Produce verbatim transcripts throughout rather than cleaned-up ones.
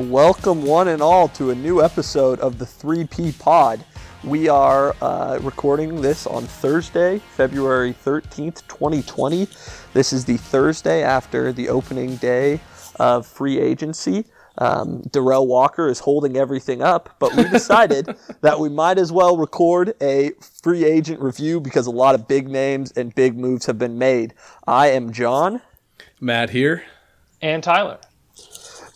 Welcome one and all to a new episode of the three P Pod. We are uh, recording this on Thursday, February thirteenth, twenty twenty. This is the Thursday after the opening day of free agency. Um, Darrell Walker is holding everything up, but we decided that we might as well record a free agent review because a lot of big names and big moves have been made. I am John. Matt here. And Tyler.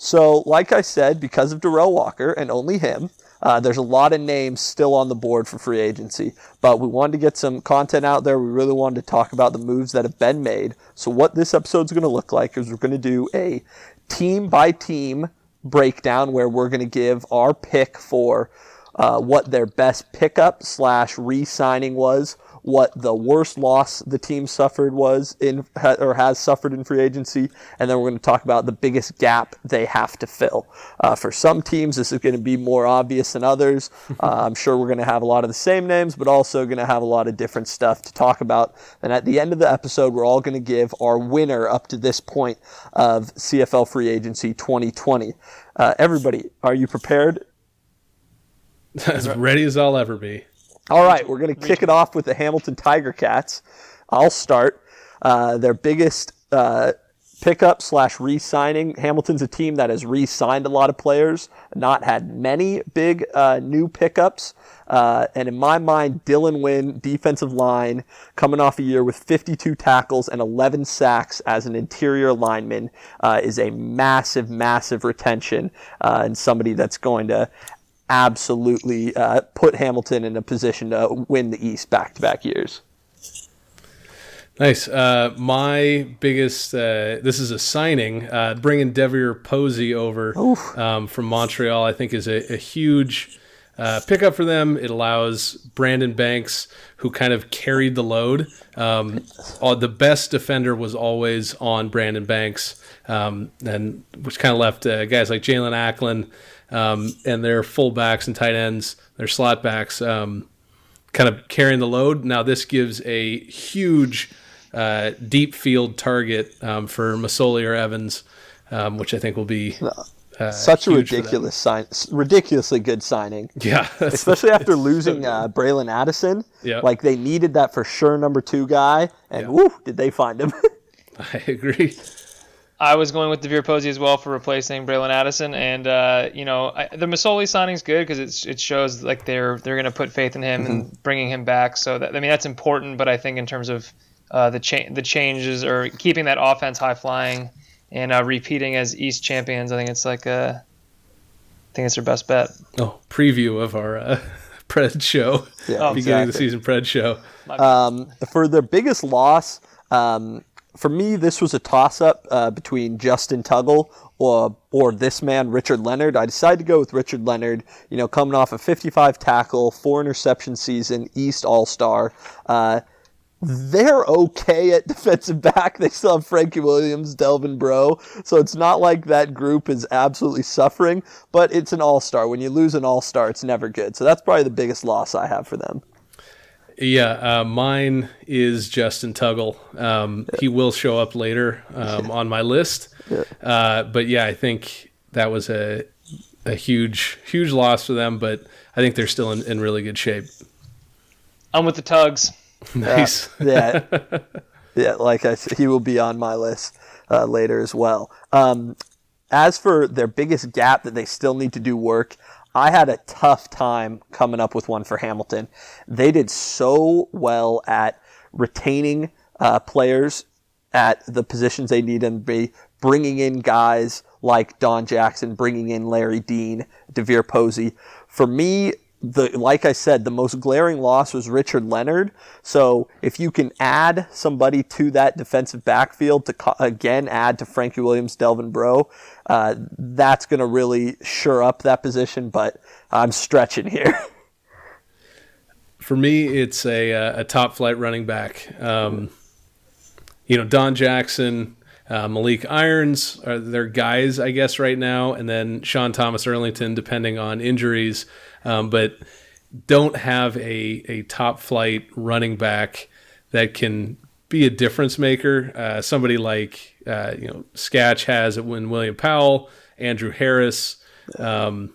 So, like I said, because of Darrell Walker and only him, uh, there's a lot of names still on the board for free agency. But we wanted to get some content out there. We really wanted to talk about the moves that have been made. So what this episode's going to look like is we're going to do a team-by-team breakdown where we're going to give our pick for uh, what their best pickup slash re-signing was, what the worst loss the team suffered was in ha, or has suffered in free agency, and then we're going to talk about the biggest gap they have to fill. Uh, for some teams, this is going to be more obvious than others. Uh, I'm sure we're going to have a lot of the same names, but also going to have a lot of different stuff to talk about. And at the end of the episode, we're all going to give our winner up to this point of C F L Free Agency twenty twenty. Uh, everybody, are you prepared? As ready as I'll ever be. All right, we're going to kick it off with the Hamilton Tiger Cats. I'll start. Uh, their biggest uh, pickup slash re-signing. Hamilton's a team that has re-signed a lot of players, not had many big uh, new pickups. Uh, and in my mind, Dylan Wynn, defensive line, coming off a year with fifty-two tackles and eleven sacks as an interior lineman, uh, is a massive, massive retention uh, and somebody that's going to absolutely uh, put Hamilton in a position to win the East back-to-back years. Nice. Uh, my biggest, uh, this is a signing, uh, bringing Devier Posey over um, from Montreal, I think is a, a huge uh, pickup for them. It allows Brandon Banks, who kind of carried the load. Um, all, the best defender was always on Brandon Banks, um, and which kind of left uh, guys like Jalen Acklin, Um, and their fullbacks and tight ends, their slot backs, um, kind of carrying the load. Now this gives a huge uh, deep field target um, for Masoli or Evans, um, which I think will be uh, such a ridiculous sign, ridiculously good signing. Yeah, especially after losing uh, Braylon Addison. Yeah, like they needed that for sure, number two guy, and yeah. Woo, did they find him? I agree. I was going with Devier Posey as well for replacing Braylon Addison, and uh, you know I, the Masoli signing's good because it it shows like they're they're going to put faith in him mm-hmm. and bringing him back. So that, I mean that's important, but I think in terms of uh, the cha- the changes or keeping that offense high flying and uh, repeating as East champions, I think it's like a, I think it's their best bet. Oh, preview of our uh, Pred show, yeah, oh, beginning exactly. Of the season Pred show. Um, for their biggest loss. Um, For me, this was a toss-up uh, between Justin Tuggle or, or this man, Richard Leonard. I decided to go with Richard Leonard, you know, coming off a fifty-five tackle, four interception season, East All-Star. Uh, they're okay at defensive back. They still have Frankie Williams, Delvin Breaux. So it's not like that group is absolutely suffering, but it's an All-Star. When you lose an All-Star, it's never good. So that's probably the biggest loss I have for them. Yeah, uh, mine is Justin Tuggle. Um, he will show up later um, on my list. Uh, but yeah, I think that was a a huge, huge loss for them, but I think they're still in, in really good shape. I'm with the Tugs. Nice. Uh, yeah, yeah. Like I said, he will be on my list uh, later as well. Um, as for their biggest gap that they still need to do work, I had a tough time coming up with one for Hamilton. They did so well at retaining uh, players at the positions they need them to be, bringing in guys like Don Jackson, bringing in Larry Dean, Devier Posey. For me, the like I said, the most glaring loss was Richard Leonard. So if you can add somebody to that defensive backfield to, co- again, add to Frankie Williams, Delvin Breaux, uh, that's going to really shore up that position, but I'm stretching here. For me, it's a, a top-flight running back. Um, you know, Don Jackson, uh, Malik Irons are their guys, I guess, right now, and then Sean Thomas Erlington, depending on injuries. Um, but don't have a, a top-flight running back that can be a difference maker. Uh, somebody like uh, you know Skatch has it when William Powell, Andrew Harris, Um,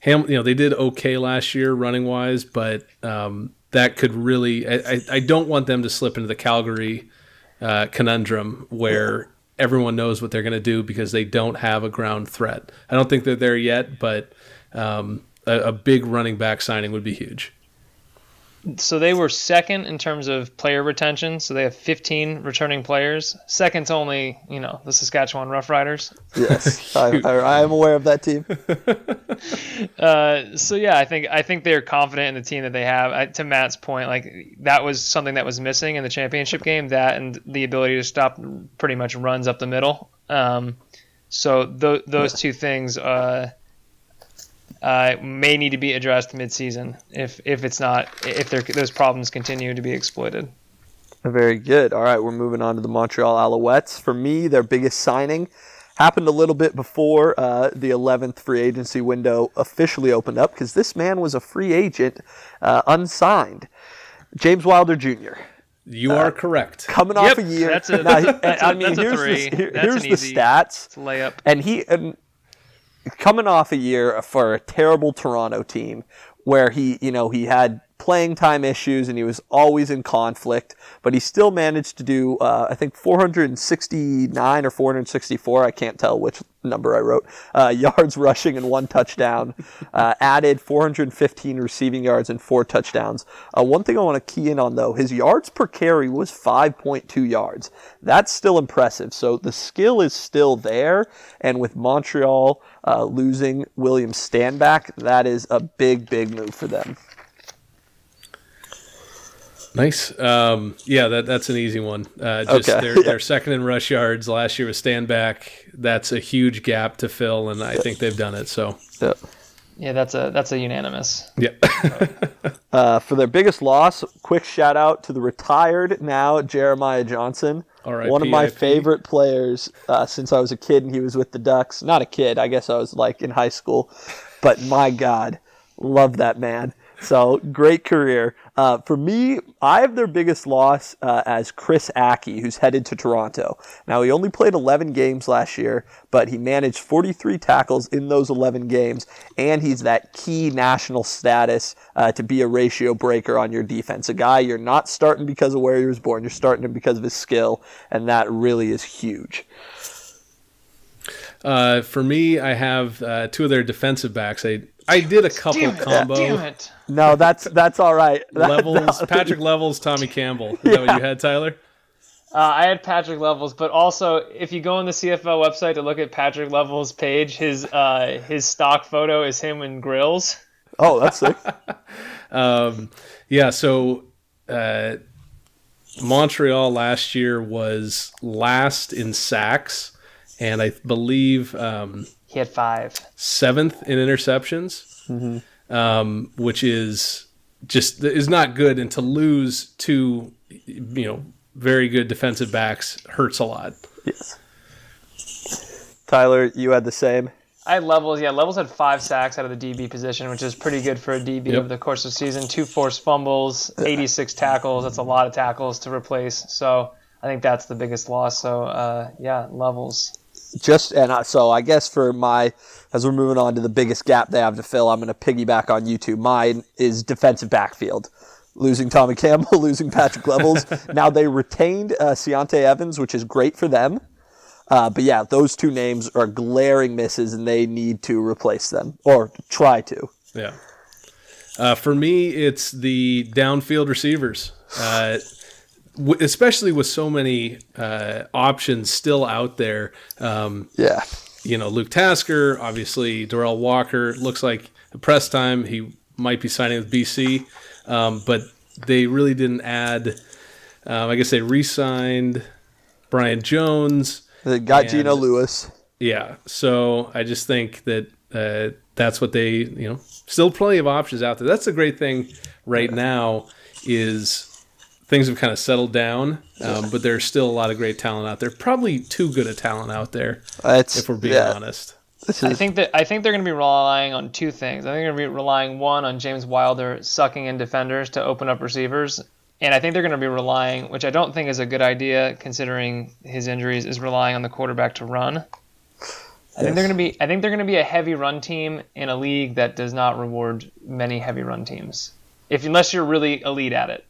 Ham, you know, they did okay last year running wise, but um, that could really. I, I, I don't want them to slip into the Calgary uh, conundrum where everyone knows what they're going to do because they don't have a ground threat. I don't think they're there yet, but um, a, a big running back signing would be huge. So they were second in terms of player retention. So they have fifteen returning players. Second to only, you know, the Saskatchewan Roughriders. Yes, I, I, I am aware of that team. uh, so yeah, I think I think they're confident in the team that they have. I, to Matt's point, like that was something that was missing in the championship game. That and the ability to stop pretty much runs up the middle. Um, so th- those yeah. two things. Uh, Uh, may need to be addressed mid-season if if it's not if those problems continue to be exploited. Very good. All right, we're moving on to the Montreal Alouettes. For me, their biggest signing happened a little bit before uh, the eleventh free agency window officially opened up because this man was a free agent, uh, unsigned. James Wilder Junior You are uh, correct. Coming yep, off a year. That's a, now, that's I mean, a, that's here's a three. The, here, that's here's an the easy, stats. It's a layup. And he. And, coming off a year for a terrible Toronto team where he, you know, he had playing time issues and he was always in conflict, but he still managed to do, uh, I think four sixty-nine or four sixty-four, I can't tell which number I wrote, uh, yards rushing and one touchdown, uh, added four fifteen receiving yards and four touchdowns. Uh, one thing I want to key in on though, his yards per carry was five point two yards. That's still impressive. So the skill is still there. And with Montreal, uh, losing William Stanback, that is a big, big move for them. Nice. Um, yeah, that that's an easy one. Uh, just okay. they're, they're second in rush yards. Last year was Stanback. That's a huge gap to fill, and I think they've done it. So, yeah, that's a that's a unanimous. Yeah. uh, for their biggest loss, quick shout out to the retired now Jeremiah Johnson. Right, one P. of my favorite players uh, since I was a kid, and he was with the Ducks. Not a kid, I guess I was like in high school, but my God, love that man. So, great career. Uh, for me, I have their biggest loss uh, as Chris Ackie, who's headed to Toronto. Now, he only played eleven games last year, but he managed forty-three tackles in those eleven games, and he's that key national status uh, to be a ratio breaker on your defense. A guy you're not starting because of where he was born. You're starting him because of his skill, and that really is huge. Uh, for me, I have uh, two of their defensive backs. I I did a couple damn it, combo. Damn it. No, that's that's all right. That, Levels, no. Patrick Levels, Tommy Campbell. Is yeah. that what you had, Tyler? Uh, I had Patrick Levels, but also if you go on the C F L website to look at Patrick Levels' page, his uh, his stock photo is him in grills. Oh, that's sick. um, yeah, so uh, Montreal last year was last in sacks, and I believe... Um, He had five. Seventh in interceptions, mm-hmm. um, which is just is not good. And to lose two, you know, very good defensive backs hurts a lot. Yes. Tyler, you had the same. I had Levels. Yeah, Levels had five sacks out of the D B position, which is pretty good for a D B yep. over the course of the season. Two forced fumbles, eighty-six tackles. That's a lot of tackles to replace. So I think that's the biggest loss. So uh, yeah, Levels. Just and I, so I guess for my as we're moving on to the biggest gap they have to fill, I'm going to piggyback on you two. Mine is defensive backfield, losing Tommy Campbell, losing Patrick Levels. Now they retained uh, Seontae Evans, which is great for them. Uh, but yeah, those two names are glaring misses, and they need to replace them or try to. Yeah. Uh, for me, it's the downfield receivers. Uh, especially with so many uh, options still out there. Um, yeah. You know, Luke Tasker, obviously Darrell Walker, looks like at press time he might be signing with B C, um, but they really didn't add, um, I guess they re-signed Brian Jones. They got and, Geno Lewis. Yeah. So I just think that uh, that's what they, you know, still plenty of options out there. That's the great thing right now is things have kind of settled down, um, but there's still a lot of great talent out there. Probably too good a talent out there, it's, if we're being yeah. honest. Is... I think that I think they're going to be relying on two things. I think they're going to be relying, one, on James Wilder sucking in defenders to open up receivers. And I think they're going to be relying, which I don't think is a good idea considering his injuries, is relying on the quarterback to run. I yes. think they're going to be. I think they're going to be a heavy run team in a league that does not reward many heavy run teams, if unless you're really elite at it.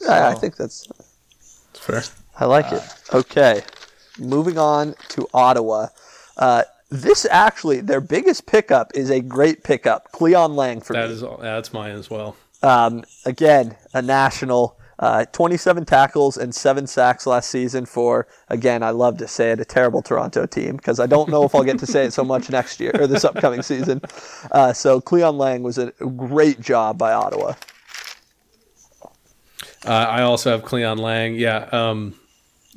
So, yeah, I think that's, that's fair. I like uh, it. Okay, moving on to Ottawa. Uh, this actually, their biggest pickup is a great pickup, Cleon Lang for that me. Is, that's mine as well. Um, again, a national. Uh, twenty-seven tackles and seven sacks last season for, again, I love to say it, a terrible Toronto team, because I don't know if I'll get to say it so much next year or this upcoming season. Uh, so Cleon Lang was a great job by Ottawa. Uh, I also have Cleon Lang. Yeah, um,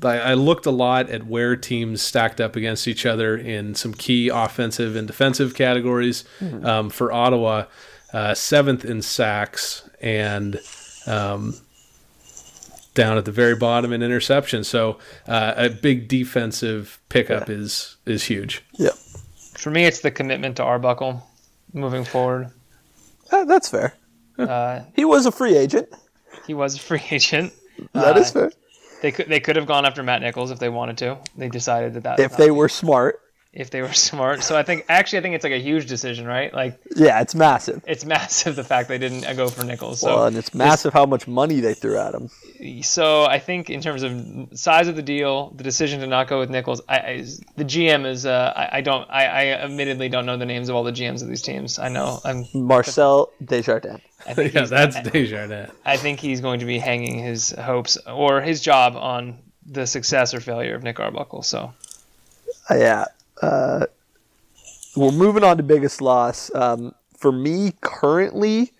I, I looked a lot at where teams stacked up against each other in some key offensive and defensive categories. Mm-hmm. Um, for Ottawa, uh, seventh in sacks and... Um, down at the very bottom in interception. So uh, a big defensive pickup yeah. is is huge. Yep. For me, it's the commitment to Arbuckle moving forward. Uh, that's fair. Uh, he was a free agent. He was a free agent. That uh, is fair. They could they could have gone after Matt Nichols if they wanted to. They decided that that. If they were smart. If they were smart. So I think actually I think it's like a huge decision, right? Like yeah, it's massive. It's massive the fact they didn't go for Nichols. So well, and it's massive how much money they threw at him. So I think in terms of size of the deal, the decision to not go with Nichols, I, I the G M is uh, I, I don't I, I admittedly don't know the names of all the G Ms of these teams. I know I'm Marcel Desjardins. I think yeah, that's I, Desjardins. I think he's going to be hanging his hopes or his job on the success or failure of Nick Arbuckle. So yeah. Uh, we're moving on to biggest loss. Um, for me, currently,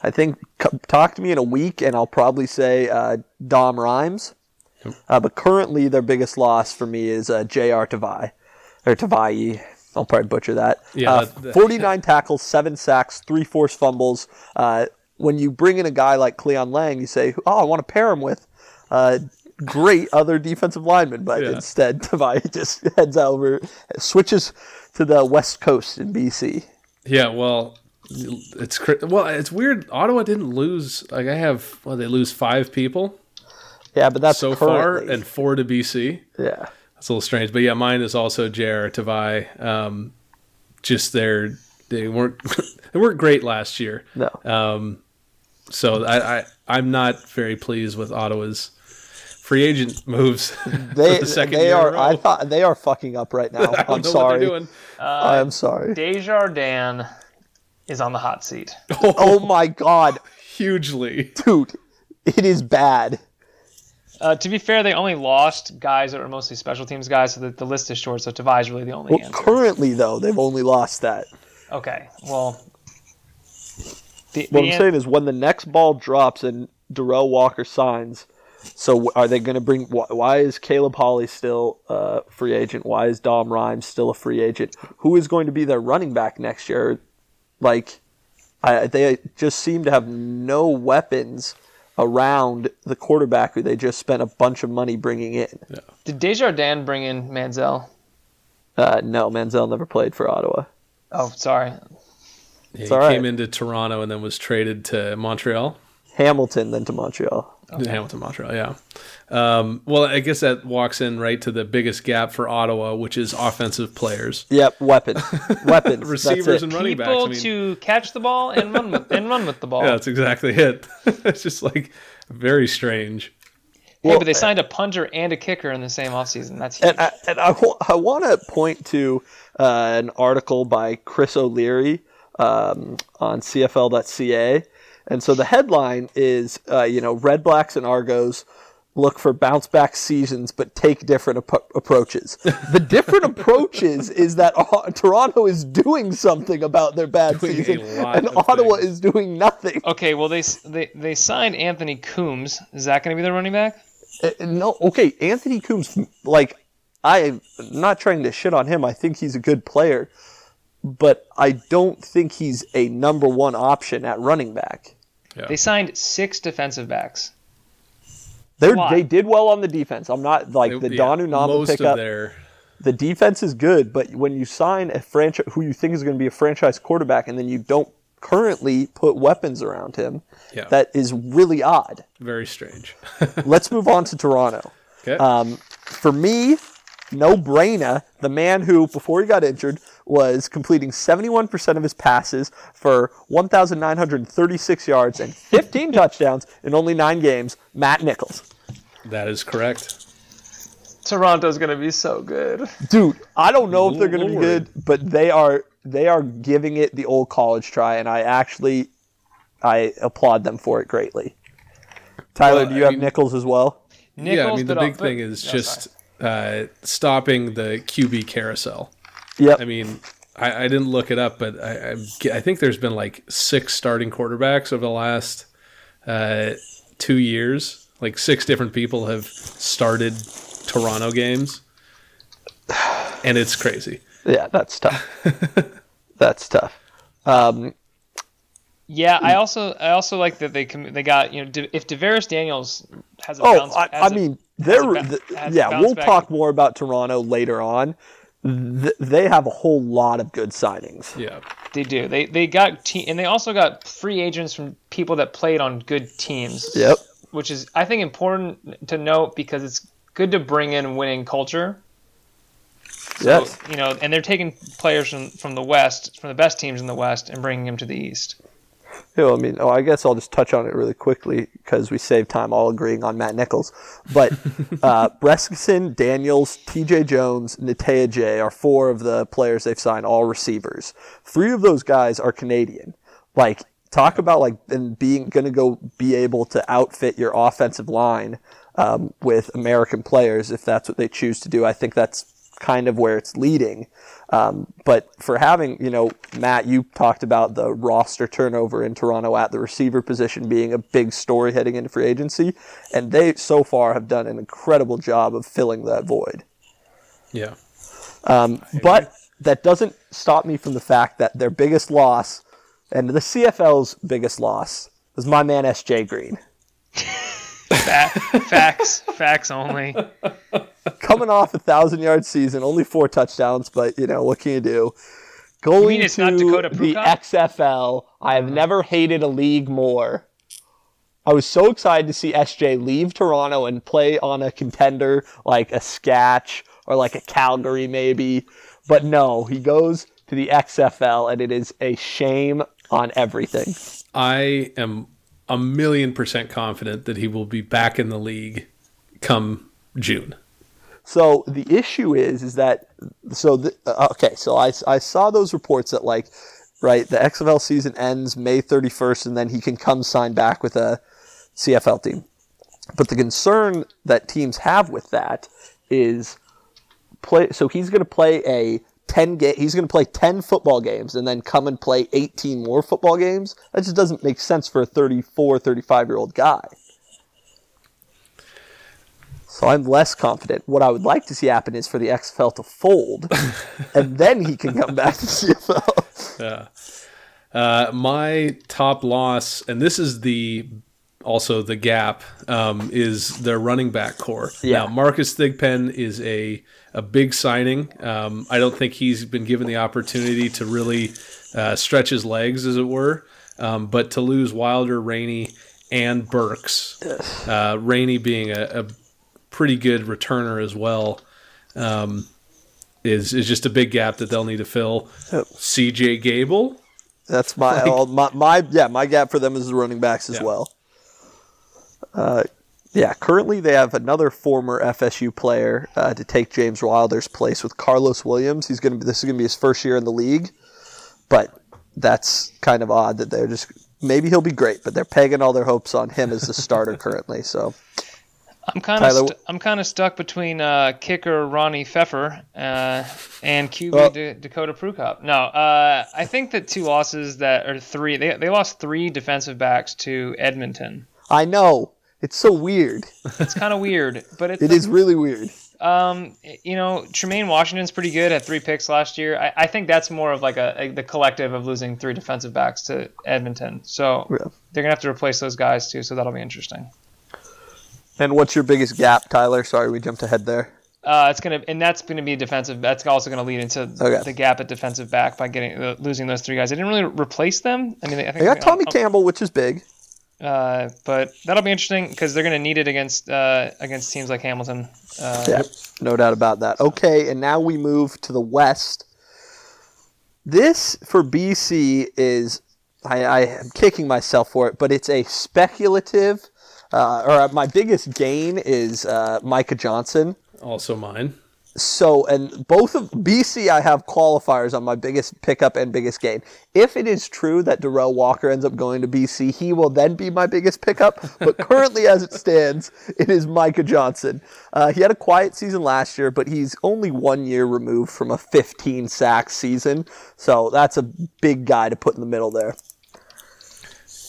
I think c- talk to me in a week, and I'll probably say uh, Dom Rhymes. Uh, but currently, their biggest loss for me is uh, J R Tavai or Tavai. I'll probably butcher that. Yeah, uh, that, that forty-nine tackles, seven sacks, three forced fumbles. Uh, when you bring in a guy like Cleon Lang, you say, "Oh, I want to pair him with." Uh, Great other defensive lineman, but yeah. instead Tavai just heads over, switches to the West Coast in B C. Yeah, well, it's well, it's weird. Ottawa didn't lose. Like I have, well, they lose five people. Yeah, but that's so currently. Far and four to B C. Yeah, that's a little strange. But yeah, mine is also J R Tavai. Um, just their they weren't they weren't great last year. No. Um, so I, I I'm not very pleased with Ottawa's. Free agent moves. They, the second they year are. I thought they are fucking up right now. I don't I'm know sorry. What they're doing. Uh, I am sorry. Desjardins is on the hot seat. Oh, oh my god, hugely, dude. It is bad. Uh, to be fair, they only lost guys that were mostly special teams guys, so the, the list is short. So Tavai is really the only. Well, answer. Currently though, they've only lost that. Okay, well. The, what the I'm an- saying is, when the next ball drops and Darrell Walker signs. So are they going to bring? Why is Caleb Holly still a free agent? Why is Dom Rhymes still a free agent? Who is going to be their running back next year? Like, I, they just seem to have no weapons around the quarterback who they just spent a bunch of money bringing in. Yeah. Did Desjardins bring in Manziel? Uh, no, Manziel never played for Ottawa. Oh, sorry. Yeah, he right. came into Toronto and then was traded to Montreal. Hamilton, then to Montreal. Okay. Hamilton, Montreal, yeah. Um, well, I guess that walks in right to the biggest gap for Ottawa, which is offensive players. Yep, weapon. weapons. Receivers and running backs. People I mean. to catch the ball and run with, and run with the ball. Yeah, that's exactly it. It's just like very strange. Yeah, well, but they signed a punter and a kicker in the same offseason. That's huge. And I, and I, I want to point to uh, an article by Chris O'Leary um, on C F L dot C A. And so the headline is, uh, you know, Red Blacks and Argos look for bounce-back seasons but take different ap- approaches. The different approaches is that uh, Toronto is doing something about their bad doing season, and Ottawa things. Is doing nothing. Okay, well, they they they signed Anthony Coombs. Is that going to be their running back? Uh, no, okay, Anthony Coombs, like, I'm not trying to shit on him. I think he's a good player, but I don't think he's a number one option at running back. Yeah. They signed six defensive backs. They they did well on the defense. I'm not like they, the yeah, Donu Nama pickup. Their... The defense is good, but when you sign a franchise who you think is going to be a franchise quarterback, and then you don't currently put weapons around him, yeah. that is really odd. Very strange. Let's move on to Toronto. Okay. Um, for me, no-brainer, the man who, before he got injured, was completing seventy-one percent of his passes for one thousand nine hundred thirty-six yards and fifteen touchdowns in only nine games, Matt Nichols. That is correct. Toronto's going to be so good. Dude, I don't know if they're going to be good, but they are they are giving it the old college try, and I actually I applaud them for it greatly. Tyler, well, do you I have mean, Nichols as well? Nichols yeah, I mean, the big thing is no, just uh, stopping the Q B carousel. Yep. I mean, I, I didn't look it up, but I, I think there's been like six starting quarterbacks over the last uh, two years. Like six different people have started Toronto games, and it's crazy. Yeah, that's tough. that's tough. Um, yeah, I also I also like that they com- they got you know De- if Deveris Daniels has a oh, bounce. I, I a, mean they're ba- the, yeah. We'll back. talk more about Toronto later on. Th- they have a whole lot of good signings. Yeah, they do. They they got te- and they also got free agents from people that played on good teams. Yep, which is I think important to note because it's good to bring in winning culture. So, yes, you know, and they're taking players from, from the West, from the best teams in the West, and bringing them to the East. You know, I mean, oh, I guess I'll just touch on it really quickly because we saved time all agreeing on Matt Nichols. But uh, Breskison, Daniels, T J Jones, Nataya Jay are four of the players they've signed, all receivers. Three of those guys are Canadian. Like, talk about like and being going to go be able to outfit your offensive line um, with American players if that's what they choose to do. I think that's kind of where it's leading. Um, but for having, you know, Matt, you talked about the roster turnover in Toronto at the receiver position being a big story heading into free agency, and they so far have done an incredible job of filling that void. Yeah. Um, but that doesn't stop me from the fact that their biggest loss, and the C F L's biggest loss, is my man S J Green. Facts. Facts only. Coming off a one thousand-yard season, only four touchdowns, but, you know, what can you do? Going you mean it's to not Dakota Puka? The X F L, I have never hated a league more. I was so excited to see S J leave Toronto and play on a contender, like a Skatch or like a Calgary maybe. But no, he goes to the X F L, and it is a shame on everything. I am a million percent confident that he will be back in the league come June. So the issue is, is that, so, the, uh, okay, so I, I saw those reports that, like, right, the X F L season ends May thirty-first, and then he can come sign back with a C F L team. But the concern that teams have with that is, play. so he's going to play a ten game, he's going to play ten football games and then come and play eighteen more football games. That just doesn't make sense for a thirty-four, thirty-five-year-old guy. So I'm less confident. What I would like to see happen is for the X F L to fold, and then he can come back to C F L. Yeah. Uh, my top loss, and this is the also the gap, um, is their running back core. Yeah. Now, Marcus Thigpen is a, a big signing. Um, I don't think he's been given the opportunity to really uh, stretch his legs, as it were. Um, but to lose Wilder, Rainey, and Burks, uh, Rainey being a, a pretty good returner as well, um, is is just a big gap that they'll need to fill. Oh. C J Gable, that's my, like, all, my my yeah my gap for them is the running backs as yeah. well. Uh, yeah, currently they have another former F S U player uh, to take James Wilder's place with Carlos Williams. He's going to this is going to be his first year in the league, but that's kind of odd that they're just maybe he'll be great, but they're pegging all their hopes on him as the starter currently. So. I'm kind of stu- I'm kind of stuck between uh, kicker Ronnie Pfeffer uh, and Q B oh. D- Dakota Prukop. No, uh, I think that two losses that are three. They they lost three defensive backs to Edmonton. I know, it's so weird. It's kind of weird, but it's, it is really weird. Um, you know, Tremaine Washington's pretty good at three picks last year. I, I think that's more of like a, a the collective of losing three defensive backs to Edmonton. So yeah. They're gonna have to replace those guys too. So that'll be interesting. And what's your biggest gap, Tyler? Sorry, we jumped ahead there. Uh, it's gonna, and that's gonna be defensive. That's also gonna lead into okay. the gap at defensive back by getting uh, losing those three guys. I didn't really replace them. I mean, I think I got Tommy Campbell, which is big. Uh, but that'll be interesting because they're going to need it against uh, against teams like Hamilton. Uh, yeah, no doubt about that. Okay, and now we move to the West. This for B C is, I, I am kicking myself for it, but it's a speculative, uh, or my biggest gain is uh, Micah Johnson. Also mine. So, and both of B C, I have qualifiers on my biggest pickup and biggest gain. If it is true that Darrell Walker ends up going to B C, he will then be my biggest pickup. But currently, as it stands, it is Micah Johnson. Uh, he had a quiet season last year, but he's only one year removed from a fifteen sack season. So that's a big guy to put in the middle there.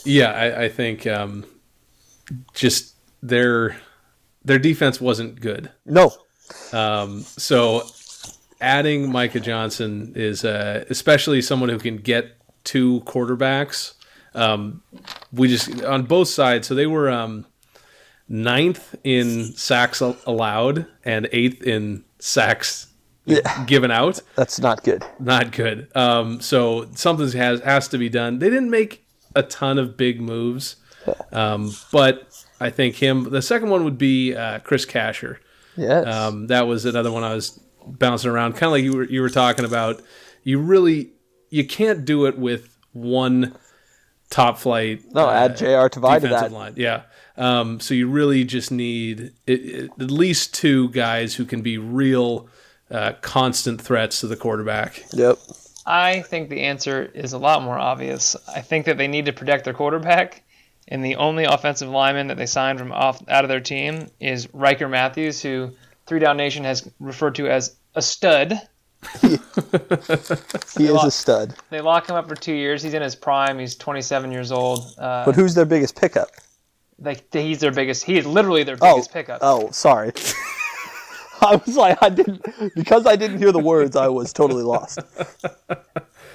Yeah, I, I think um, just their their defense wasn't good. No. Um, so adding Micah Johnson is, uh, especially someone who can get two quarterbacks. Um, we just, on both sides, so they were, um, ninth in sacks allowed and eighth in sacks yeah. given out. That's not good. Not good. Um, so something has, has to be done. They didn't make a ton of big moves. Um, but I think him, the second one would be, uh, Chris Kasher. Yes. Um, that was another one I was bouncing around, kind of like you were you were talking about. You really you can't do it with one top flight. No, uh, add J R Tavai to that line. Yeah. Um, so you really just need it, it, at least two guys who can be real uh, constant threats to the quarterback. Yep. I think the answer is a lot more obvious. I think that they need to protect their quarterback. And the only offensive lineman that they signed from off out of their team is Riker Matthews, who Three Down Nation has referred to as a stud. he so is lock, a stud. They lock him up for two years. He's in his prime. He's twenty-seven years old. Uh, but who's their biggest pickup? They, he's their biggest. He is literally their biggest oh, pickup. Oh, sorry. I was like, I didn't because I didn't hear the words. I was totally lost.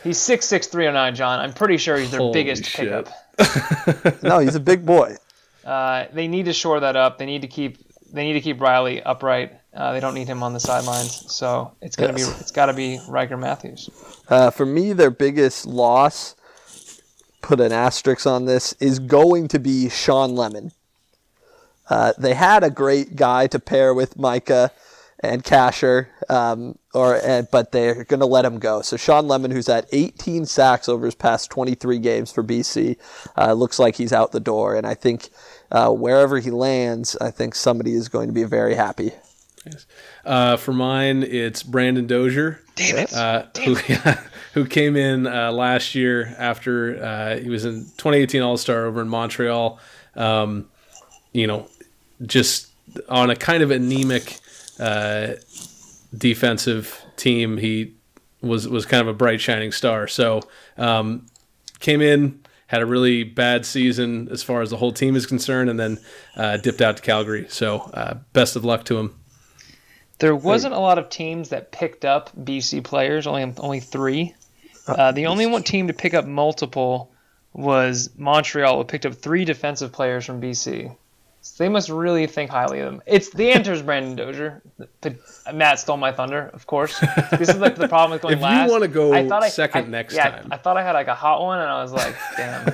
He's six six, three oh nine, John. I'm pretty sure he's their Holy biggest shit. pickup. No, he's a big boy. Uh, they need to shore that up. They need to keep. They need to keep Riley upright. Uh, they don't need him on the sidelines. So it's gonna yes. be. It's got to be Riker Matthews. Uh, for me, their biggest loss, put an asterisk on this, is going to be Sean Lemon. Uh, they had a great guy to pair with Micah and Kasher, um, or and, but they're going to let him go. So Sean Lemon, who's had eighteen sacks over his past twenty-three games for B C, uh, looks like he's out the door. And I think uh, wherever he lands, I think somebody is going to be very happy. Yes. Uh, for mine, it's Brandon Dozier. Damn it. Uh, Damn who, it. who came in uh, last year after uh, he was in twenty eighteen All-Star over in Montreal. Um, you know, just on a kind of anemic uh, defensive team, he was was kind of a bright shining star. So um, came in, had a really bad season as far as the whole team is concerned, and then uh, dipped out to Calgary. So uh, best of luck to him. There wasn't a lot of teams that picked up B C players, only only three. Uh, the only one team to pick up multiple was Montreal, who picked up three defensive players from B C. So they must really think highly of him. It's the answer is Brandon Dozier. Matt stole my thunder, of course. This is like the problem with going if last. If you want to go I I, second I, next yeah, time, I thought I had like a hot one, and I was like, damn.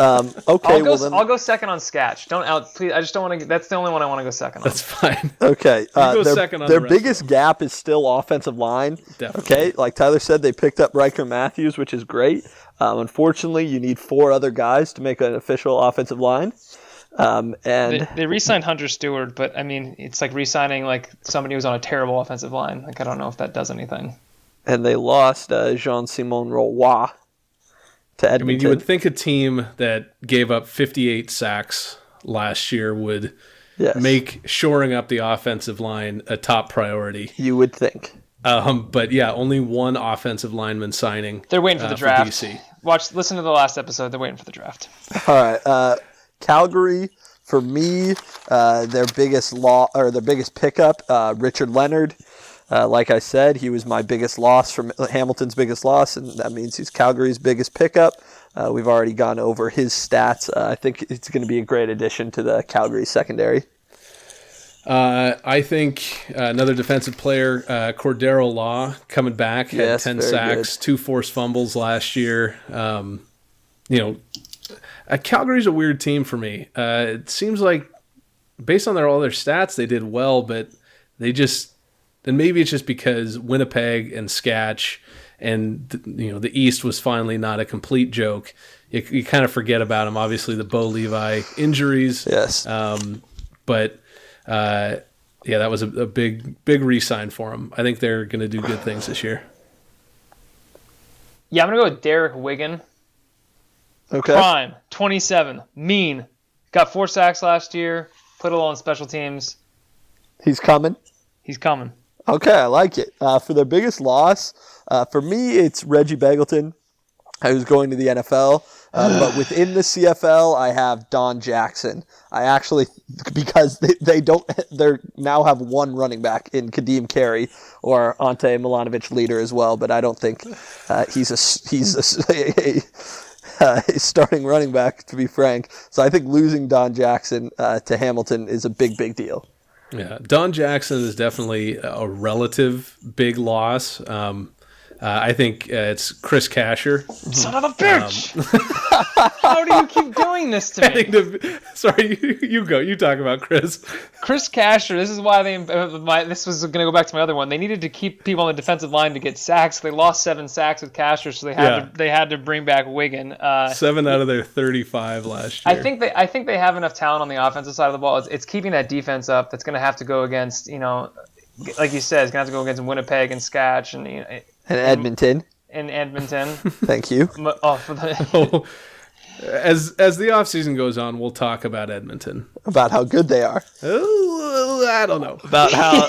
Um, okay, I'll go, well then... I'll go second on Sketch. Don't out, please. I just don't want to. That's the only one I want to go second on. That's fine. Okay, uh, go their, second on their the biggest gap is still offensive line. Definitely. Okay, like Tyler said, they picked up Riker Matthews, which is great. Um, unfortunately, you need four other guys to make an official offensive line. Um, and they, they re-signed Hunter Stewart, but I mean, it's like re-signing like somebody who's on a terrible offensive line. Like I don't know if that does anything. And they lost uh, Jean-Simon Roy to Edmonton. I mean, you would think a team that gave up fifty-eight sacks last year would yes. make shoring up the offensive line a top priority. You would think. Um, but yeah, only one offensive lineman signing. They're waiting for the uh, draft. For D C. Watch, listen to the last episode. They're waiting for the draft. All right. Uh, Calgary, for me, uh, their biggest law or their biggest pickup, uh, Richard Leonard. Uh, like I said, he was my biggest loss from Hamilton's biggest loss, and that means he's Calgary's biggest pickup. Uh, we've already gone over his stats. Uh, I think it's going to be a great addition to the Calgary secondary. Uh, I think uh, another defensive player, uh, Cordero Law, coming back, had yes, ten sacks, good. two forced fumbles last year. Um, you know. uh, Calgary's a weird team for me. Uh, it seems like based on their all their stats, they did well, but they just and maybe it's just because Winnipeg and Skatch and you know the East was finally not a complete joke. You, you kind of forget about them. Obviously, the Bo Levi injuries. Yes. Um, but uh, yeah, that was a, a big big re-sign for them. I think they're going to do good things this year. Yeah, I'm going to go with Derek Wiggin. Okay. Prime, twenty-seven, mean. Got four sacks last year. Put it all on special teams. He's coming. He's coming. Okay, I like it. Uh, for their biggest loss, uh, for me, it's Reggie Bagleton, who's going to the N F L. Uh, but within the C F L, I have Don Jackson. I actually, because they, they don't, they now have one running back in Kadeem Carey or Ante Milanovic Leader as well. But I don't think uh, he's a he's a. a Uh, he's starting running back, to be frank. So I think losing Don Jackson uh, to Hamilton is a big, big deal. Yeah, Don Jackson is definitely a relative big loss. Um, uh, I think uh, it's Chris Kasher. Son of a bitch! Um, How do you keep doing this to me? The, sorry, you, you go. You talk about Chris. Chris Kasher. This is why they. My, this was going to go back to my other one. They needed to keep people on the defensive line to get sacks. They lost seven sacks with Kasher, so they had yeah. to, they had to bring back Wiggin. Uh, seven out of their thirty-five last year. I think they I think they have enough talent on the offensive side of the ball. It's, it's keeping that defense up. That's going to have to go against you know, like you said, it's going to have to go against Winnipeg and Skatch and you know, and Edmonton and Edmonton. Thank you. Oh, for the. Oh. As as the offseason goes on, we'll talk about Edmonton. About how good they are. Ooh, I don't know. About how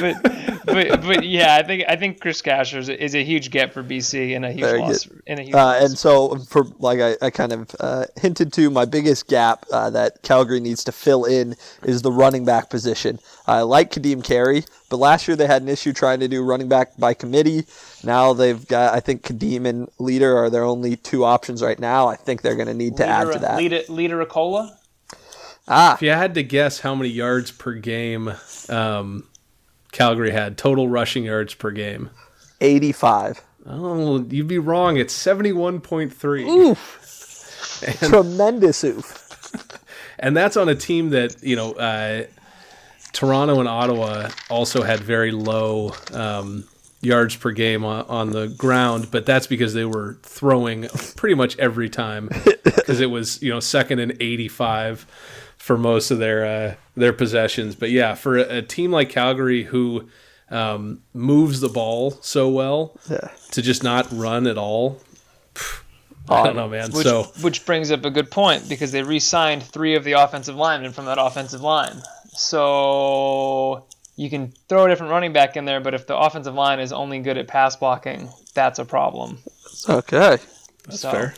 but, but but yeah, I think I think Chris Kasher is a, is a huge get for B C and a huge Very loss. And, a huge uh, loss. And so for like I, I kind of uh, hinted to, my biggest gap uh, that Calgary needs to fill in is the running back position. I like Kadeem Carey, but last year they had an issue trying to do running back by committee. Now they've got, I think Kadeem and Leader are their only two options right now. I think they're going to need to Leader, add to that. Leader, Leader Acola? Ah. If you had to guess how many yards per game um, Calgary had, total rushing yards per game. eighty-five. Oh, you'd be wrong. It's seventy-one point three. Oof. And, tremendous oof. And that's on a team that, you know, uh, Toronto and Ottawa also had very low um, yards per game on, on the ground, but that's because they were throwing pretty much every time because it was you know second and eighty-five for most of their uh, their possessions. But yeah, for a, a team like Calgary who um, moves the ball so well yeah. to just not run at all. Phew, I don't know, man. Which, so which brings up a good point because they re-signed three of the offensive linemen from that offensive line. So you can throw a different running back in there, but if the offensive line is only good at pass blocking, that's a problem. Okay, that's so fair.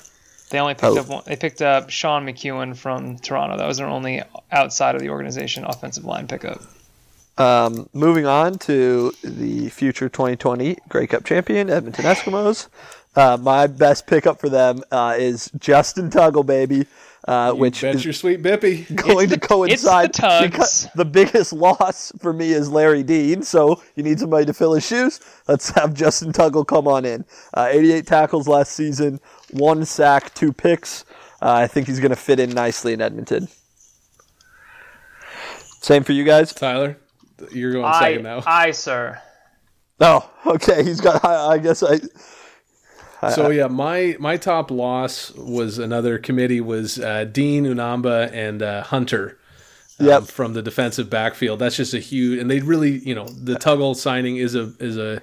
They only picked oh. up one, they picked up Sean McEwen from Toronto. That was their only outside of the organization offensive line pickup. Um, moving on to the future twenty twenty Grey Cup champion Edmonton Eskimos. Uh, my best pickup for them uh, is Justin Tuggle, baby. Uh, you which bet is your sweet bippy. Going the, to coincide. It's the tugs. The biggest loss for me is Larry Dean, so you need somebody to fill his shoes. Let's have Justin Tuggle come on in. Uh, eighty-eight tackles last season, one sack, two picks. Uh, I think he's going to fit in nicely in Edmonton. Same for you guys. Tyler, you're going I, second now. I, sir. Oh, okay. He's got, I, I guess I... So yeah, my, my top loss was another committee was uh, Dean, Unamba, and uh, Hunter um, yep. from the defensive backfield. That's just a huge, and they really, you know, the Tuggle signing is a is a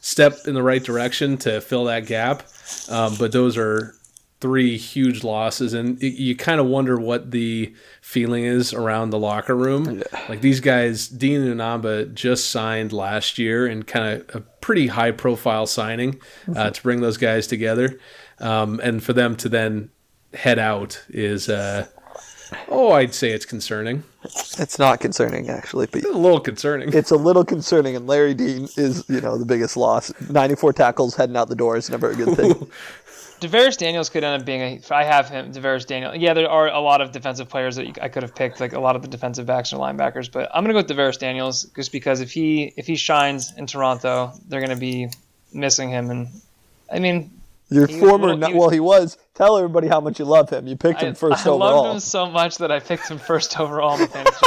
step in the right direction to fill that gap. Um, but those are three huge losses, and it, you kind of wonder what the feeling is around the locker room. Like these guys, Dean and Unamba just signed last year, and kind of. Pretty high profile signing uh, to bring those guys together. Um, and for them to then head out is, uh, oh, I'd say it's concerning. It's not concerning, actually. But it's a little concerning. It's a little concerning. And Larry Dean is, you know, the biggest loss. ninety-four tackles heading out the door is never a good thing. Deveris Daniels could end up being a. I have him, Deveris Daniels. Yeah, there are a lot of defensive players that I could have picked, like a lot of the defensive backs or linebackers, but I'm gonna go with Deveris Daniels just because if he if he shines in Toronto, they're gonna be missing him, and I mean Your he former, was, he was, well, he was. Tell everybody how much you love him. You picked I, him first I overall. I loved him so much that I picked him first overall in the fantasy.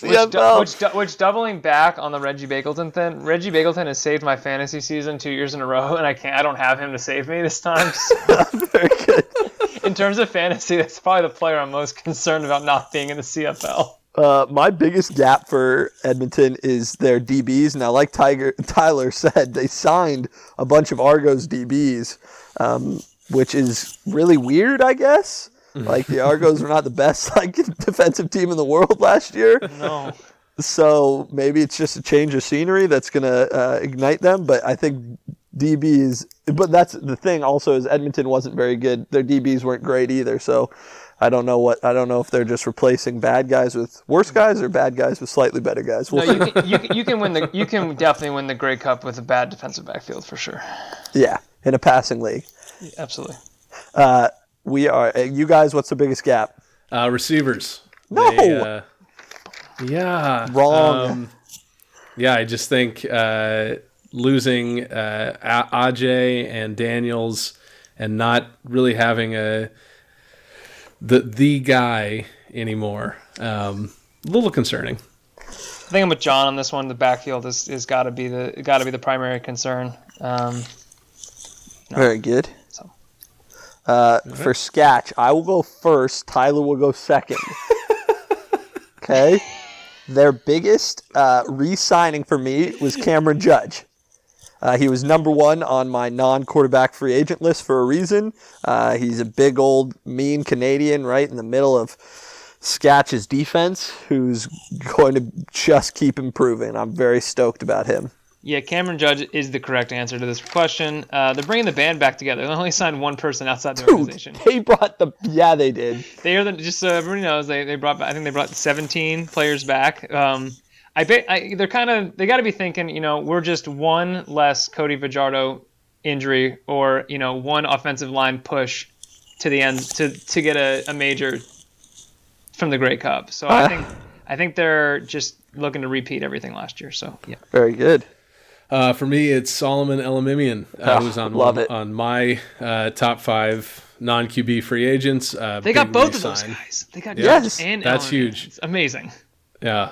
Which, du- which, du- which doubling back on the Reggie Bagleton thing, Reggie Bagleton has saved my fantasy season two years in a row, and I can't. I don't have him to save me this time. So. Very good. In terms of fantasy, that's probably the player I'm most concerned about not being in the C F L. Uh, my biggest gap for Edmonton is their D Bs. Now, like Tiger, Tyler said, they signed a bunch of Argos D Bs, um, which is really weird, I guess. Like, the Argos were not the best like defensive team in the world last year. No. So maybe it's just a change of scenery that's going to uh, ignite them. But I think D Bs – but that's the thing also is Edmonton wasn't very good. Their D Bs weren't great either. So I don't know what – I don't know if they're just replacing bad guys with worse guys or bad guys with slightly better guys. We'll no, you can, you, you can win the – you can definitely win the Grey Cup with a bad defensive backfield for sure. Yeah, in a passing league. Yeah, absolutely. Uh We are. You guys, what's the biggest gap? Uh, receivers. No. They, uh, yeah. Wrong. Um, yeah, I just think uh, losing uh, Ajay and Daniels and not really having a the the guy anymore. Um, a little concerning. I think I'm with John on this one. The backfield is is got to be the got to be the primary concern. Um, no. Very good. Uh, mm-hmm. For Sketch, I will go first. Tyler will go second. Okay. Their biggest uh, re-signing for me was Cameron Judge. Uh, he was number one on my non-quarterback free agent list for a reason. Uh, he's a big old mean Canadian right in the middle of Sketch's defense, who's going to just keep improving. I'm very stoked about him. Yeah, Cameron Judge is the correct answer to this question. Uh, they're bringing the band back together. They only signed one person outside the Dude, organization. They brought the yeah, they did. They are the, just so everybody knows they they brought. I think they brought seventeen players back. Um, I bet I, they're kind of they got to be thinking. You know, we're just one less Cody Fajardo injury, or you know, one offensive line push to the end to to get a, a major from the Grey Cup. So uh, I think I think they're just looking to repeat everything last year. So yeah, very good. Uh, for me, it's Solomon Elimimian, uh, who's on Love it. on my uh, top five non-Q B free agents. Uh, they got both re-sign. of those guys. They got yeah. Yes, and that's Elimimian. Huge. It's amazing. Yeah.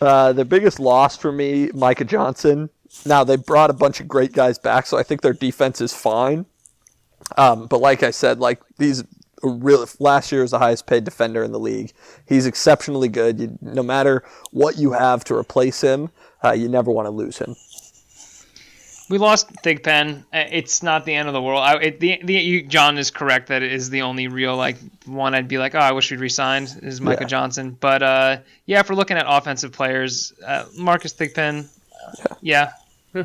Uh, the biggest loss for me, Micah Johnson. Now, they brought a bunch of great guys back, so I think their defense is fine. Um, but like I said, like these really, last year was the highest-paid defender in the league. He's exceptionally good. You, no matter what you have to replace him, uh, you never want to lose him. We lost Thigpen. It's not the end of the world. I, it, the, the, you, John is correct that it is the only real like one I'd be like, oh, I wish we'd resigned is Micah yeah. Johnson. But uh, yeah, if we're looking at offensive players, uh, Marcus Thigpen, yeah. yeah.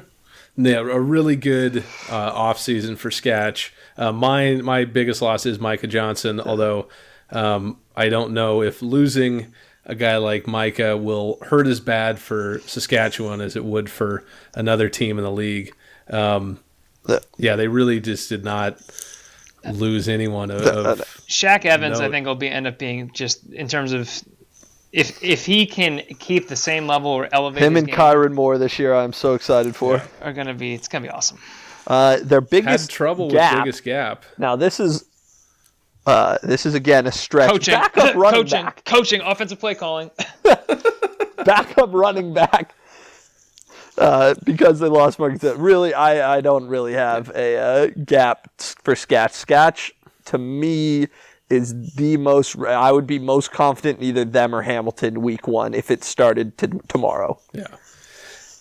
Yeah, a really good uh, offseason for Sketch. Uh, my, my biggest loss is Micah Johnson, although um, I don't know if losing a guy like Micah will hurt as bad for Saskatchewan as it would for another team in the league. Um, yeah, they really just did not lose anyone. Of, of Shaq Evans, note. I think, will be end up being just in terms of if if he can keep the same level or elevate him his and game, Kyron Moore this year. I'm so excited for yeah. are going to be it's going to be awesome. Uh, their biggest Had trouble gap, with biggest gap. Now this is. Uh, this is, again, a stretch. Coaching. Backup running Coaching. back. Coaching. Offensive play calling. Backup running back. Uh, because they lost Marcus. Really, I, I don't really have a uh, gap for Sketch. Sketch, to me, is the most – I would be most confident in either them or Hamilton week one if it started t- tomorrow. Yeah.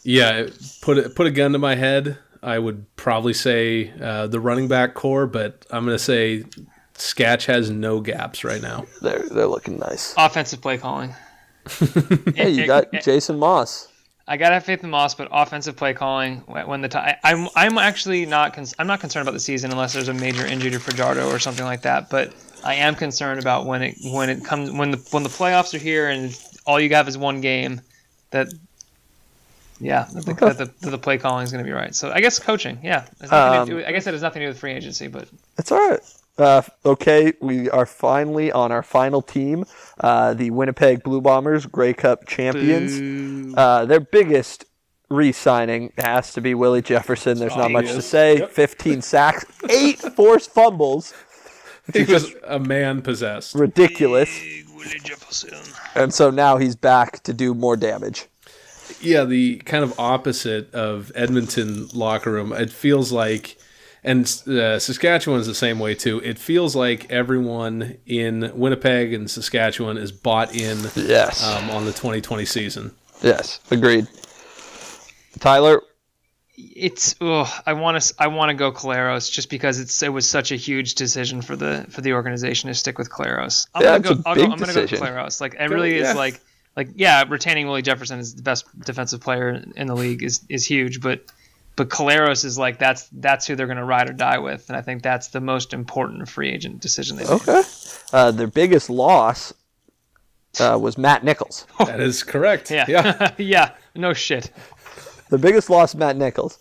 Yeah, put a, put a gun to my head. I would probably say uh, the running back core, but I'm going to say – Sketch has no gaps right now. They're they're looking nice. Offensive play calling. Hey, you got Jason Moss. I gotta have faith in Moss, but offensive play calling when the time. I'm I'm actually not con- I'm not concerned about the season unless there's a major injury to Fajardo or something like that. But I am concerned about when it when it comes when the when the playoffs are here and all you have is one game. That yeah, I think that the that the play calling is going to be right. So I guess coaching. Yeah, um, to do, I guess that has nothing to do with free agency, but it's all right. Uh, okay, we are finally on our final team, uh, the Winnipeg Blue Bombers, Grey Cup champions. Uh, their biggest re-signing has to be Willie Jefferson. There's not much to say. Yep. fifteen sacks, eight forced fumbles. He was a man possessed. Ridiculous. Big Willie Jefferson. And so now he's back to do more damage. Yeah, the kind of opposite of Edmonton locker room. It feels like, and uh, Saskatchewan's the same way too. It feels like everyone in Winnipeg and Saskatchewan is bought in. Yes. Um, on the twenty twenty season. Yes, agreed. Tyler, it's oh, I want to I want to go Claros just because it's it was such a huge decision for the for the organization to stick with Claros. I'm yeah, gonna go. I'll go I'm gonna go Claros. Like it really yeah. is like. Like yeah, retaining Willie Jefferson as the best defensive player in the league is, is huge, but but Caleros is like that's that's who they're going to ride or die with, and I think that's the most important free agent decision they made. Okay, uh, their biggest loss uh, was Matt Nichols. That is correct. Yeah, yeah, yeah. No shit. The biggest loss, Matt Nichols,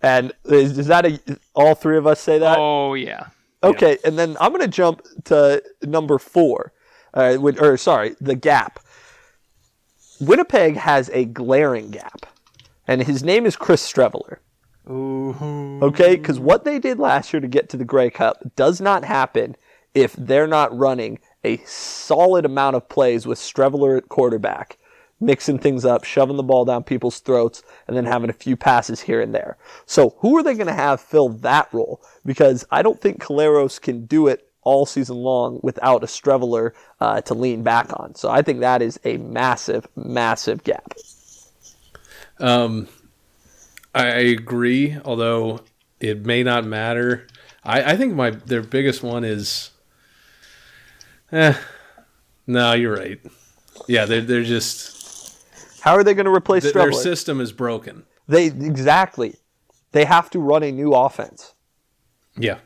and is, is that a, all three of us say that? Oh yeah. Okay, yeah. And then I'm going to jump to number four, uh, with, or sorry, the gap. Winnipeg has a glaring gap, and his name is Chris Streveler. Ooh. Okay, because what they did last year to get to the Grey Cup does not happen if they're not running a solid amount of plays with Streveler at quarterback, mixing things up, shoving the ball down people's throats, and then having a few passes here and there. So who are they going to have fill that role? Because I don't think Caleros can do it all season long without a Streveler uh, to lean back on. So I think that is a massive, massive gap. Um, I agree, although it may not matter. I, I think my their biggest one is... Eh, no, you're right. Yeah, they're, they're just... How are they going to replace th- Streveler? Their system is broken. They Exactly. They have to run a new offense. Yeah.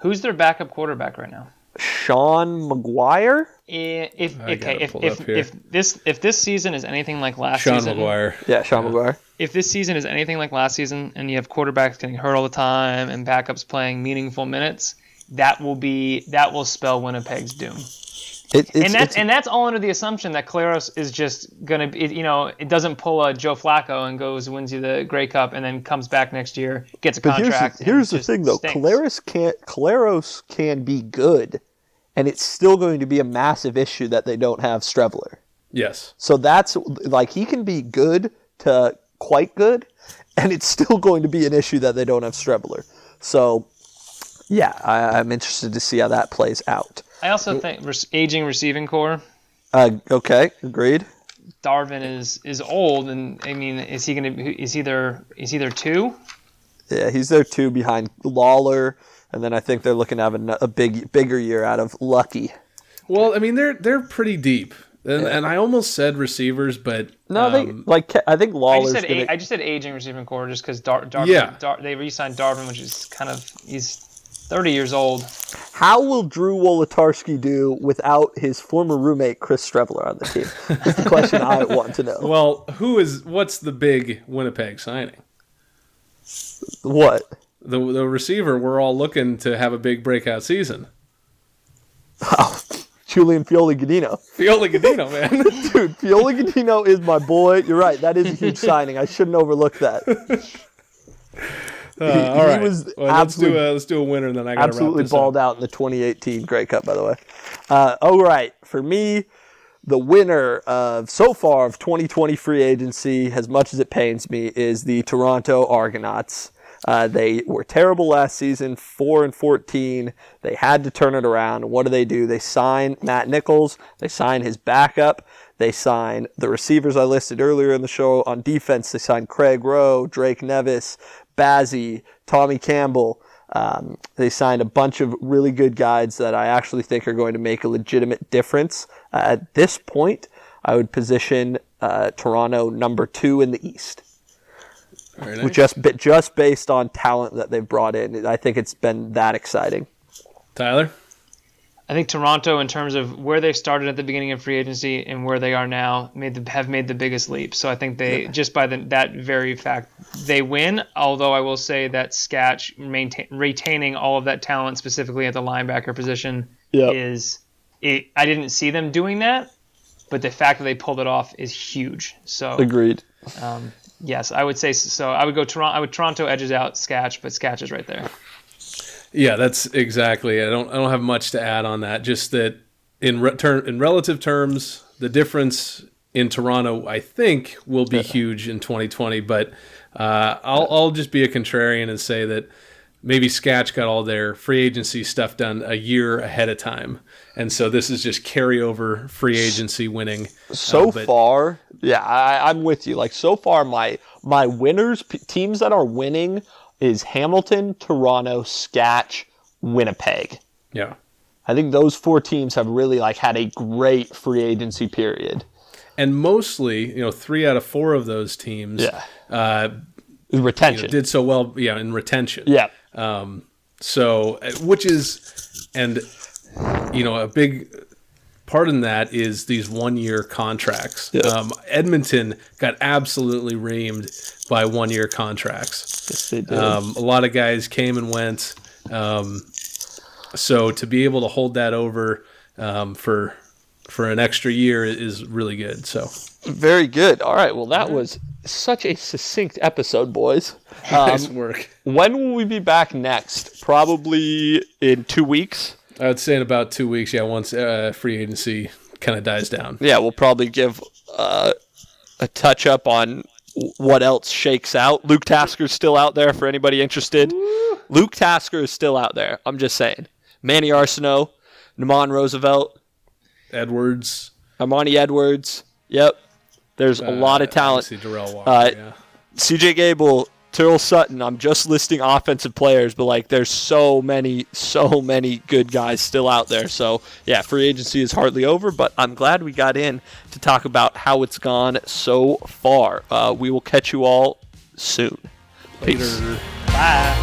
Who's their backup quarterback right now? Sean McGuire? If, okay, if, if, if, this, if this season is anything like last Sean season... Sean McGuire. Yeah, Sean yeah. McGuire. If this season is anything like last season and you have quarterbacks getting hurt all the time and backups playing meaningful minutes, that will be that will spell Winnipeg's doom. It, it's, and, that's, it's, and that's all under the assumption that Claros is just going to, you know, it doesn't pull a Joe Flacco and goes wins you the Grey Cup and then comes back next year, gets a but contract. Here's, here's the thing, though. Claros can't, Claros can be good, and it's still going to be a massive issue that they don't have Streveler. Yes. So that's, like, he can be good to quite good, and it's still going to be an issue that they don't have Streveler. So, yeah, I, I'm interested to see how that plays out. I also think aging receiving core. Uh, okay, agreed. Darvin is, is old, and I mean, is he going to is he their is he their two? Yeah, he's their two behind Lawler, and then I think they're looking to have a, a big bigger year out of Lucky. Well, I mean, they're they're pretty deep, and, yeah. and I almost said receivers, but no, um, they, like I think Lawler's. I just said, gonna... a, I just said aging receiving core just because Dar, Darvin. Yeah. Dar, they re-signed Darvin, which is kind of he's. thirty years old. How will Drew Wolotarski do without his former roommate Chris Streveler on the team? That's the question I want to know. Well, who is? What's the big Winnipeg signing? What? The the receiver we're all looking to have a big breakout season. Oh, Julian Fioli-Godino. Fioli-Godino, man. Dude, Fioli-Godino is my boy. You're right. That is a huge signing. I shouldn't overlook that. Uh, he, all he right. was well, let's, do a, let's do a winner, and then I got to wrap this up. Absolutely balled out in the twenty eighteen Grey Cup, by the way. Uh, all right. For me, the winner of so far of twenty twenty free agency, as much as it pains me, is the Toronto Argonauts. Uh, they were terrible last season, four and fourteen. They had to turn it around. What do they do? They sign Matt Nichols. They sign his backup. They sign the receivers I listed earlier in the show. On defense, they sign Craig Rowe, Drake Nevis, Bazzi, Tommy Campbell. Um, they signed a bunch of really good guys that I actually think are going to make a legitimate difference. Uh, at this point, I would position uh, Toronto number two in the East. Very nice. Just, just based on talent that they've brought in. I think it's been that exciting. Tyler? I think Toronto, in terms of where they started at the beginning of free agency and where they are now, made the, have made the biggest leap. So I think they, yeah. just by the, that very fact, they win, although I will say that Skatch maintain, retaining all of that talent, specifically at the linebacker position, yep. is it, I didn't see them doing that, but the fact that they pulled it off is huge. So Agreed. Um, Yes, I would say so. I would go Toronto. I would Toronto edges out Skach, but Skach is right there. Yeah, that's exactly. I don't. I don't have much to add on that. Just that in re- ter- in relative terms, the difference in Toronto, I think, will be huge in twenty twenty. But uh, I'll I'll just be a contrarian and say that maybe Skach got all their free agency stuff done a year ahead of time, and so this is just carryover free agency winning. So uh, but- far, yeah, I, I'm with you. Like so far, my my winners p- teams that are winning is Hamilton, Toronto, Skach, Winnipeg. Yeah. I think those four teams have really like had a great free agency period. And mostly, you know, three out of four of those teams yeah. uh, retention. You know, did so well yeah, in retention. Yeah. Um, so, which is, and, you know, a big part in that is these one-year contracts. Yeah. Um, Edmonton got absolutely reamed by one-year contracts. Yes, they did. Um, a lot of guys came and went. Um, so to be able to hold that over um, for for an extra year is really good. So very good. All right. Well, that was such a succinct episode, boys. Um, nice work. When will we be back next? Probably in two weeks. I would say in about two weeks. Yeah, once uh, free agency kind of dies down. Yeah, we'll probably give uh, a touch up on what else shakes out. Luke Tasker's still out there for anybody interested. Woo. Luke Tasker is still out there. I'm just saying. Manny Arsenault, Namon Roosevelt, Edwards, Armani Edwards. Yep, there's uh, a lot of talent. See Darrell Walker, uh, yeah. C J Gable, Terrell Sutton. I'm just listing offensive players, but like, there's so many, so many good guys still out there. So yeah, free agency is hardly over, but I'm glad we got in to talk about how it's gone so far. Uh, we will catch you all soon. Peace. Later. Bye.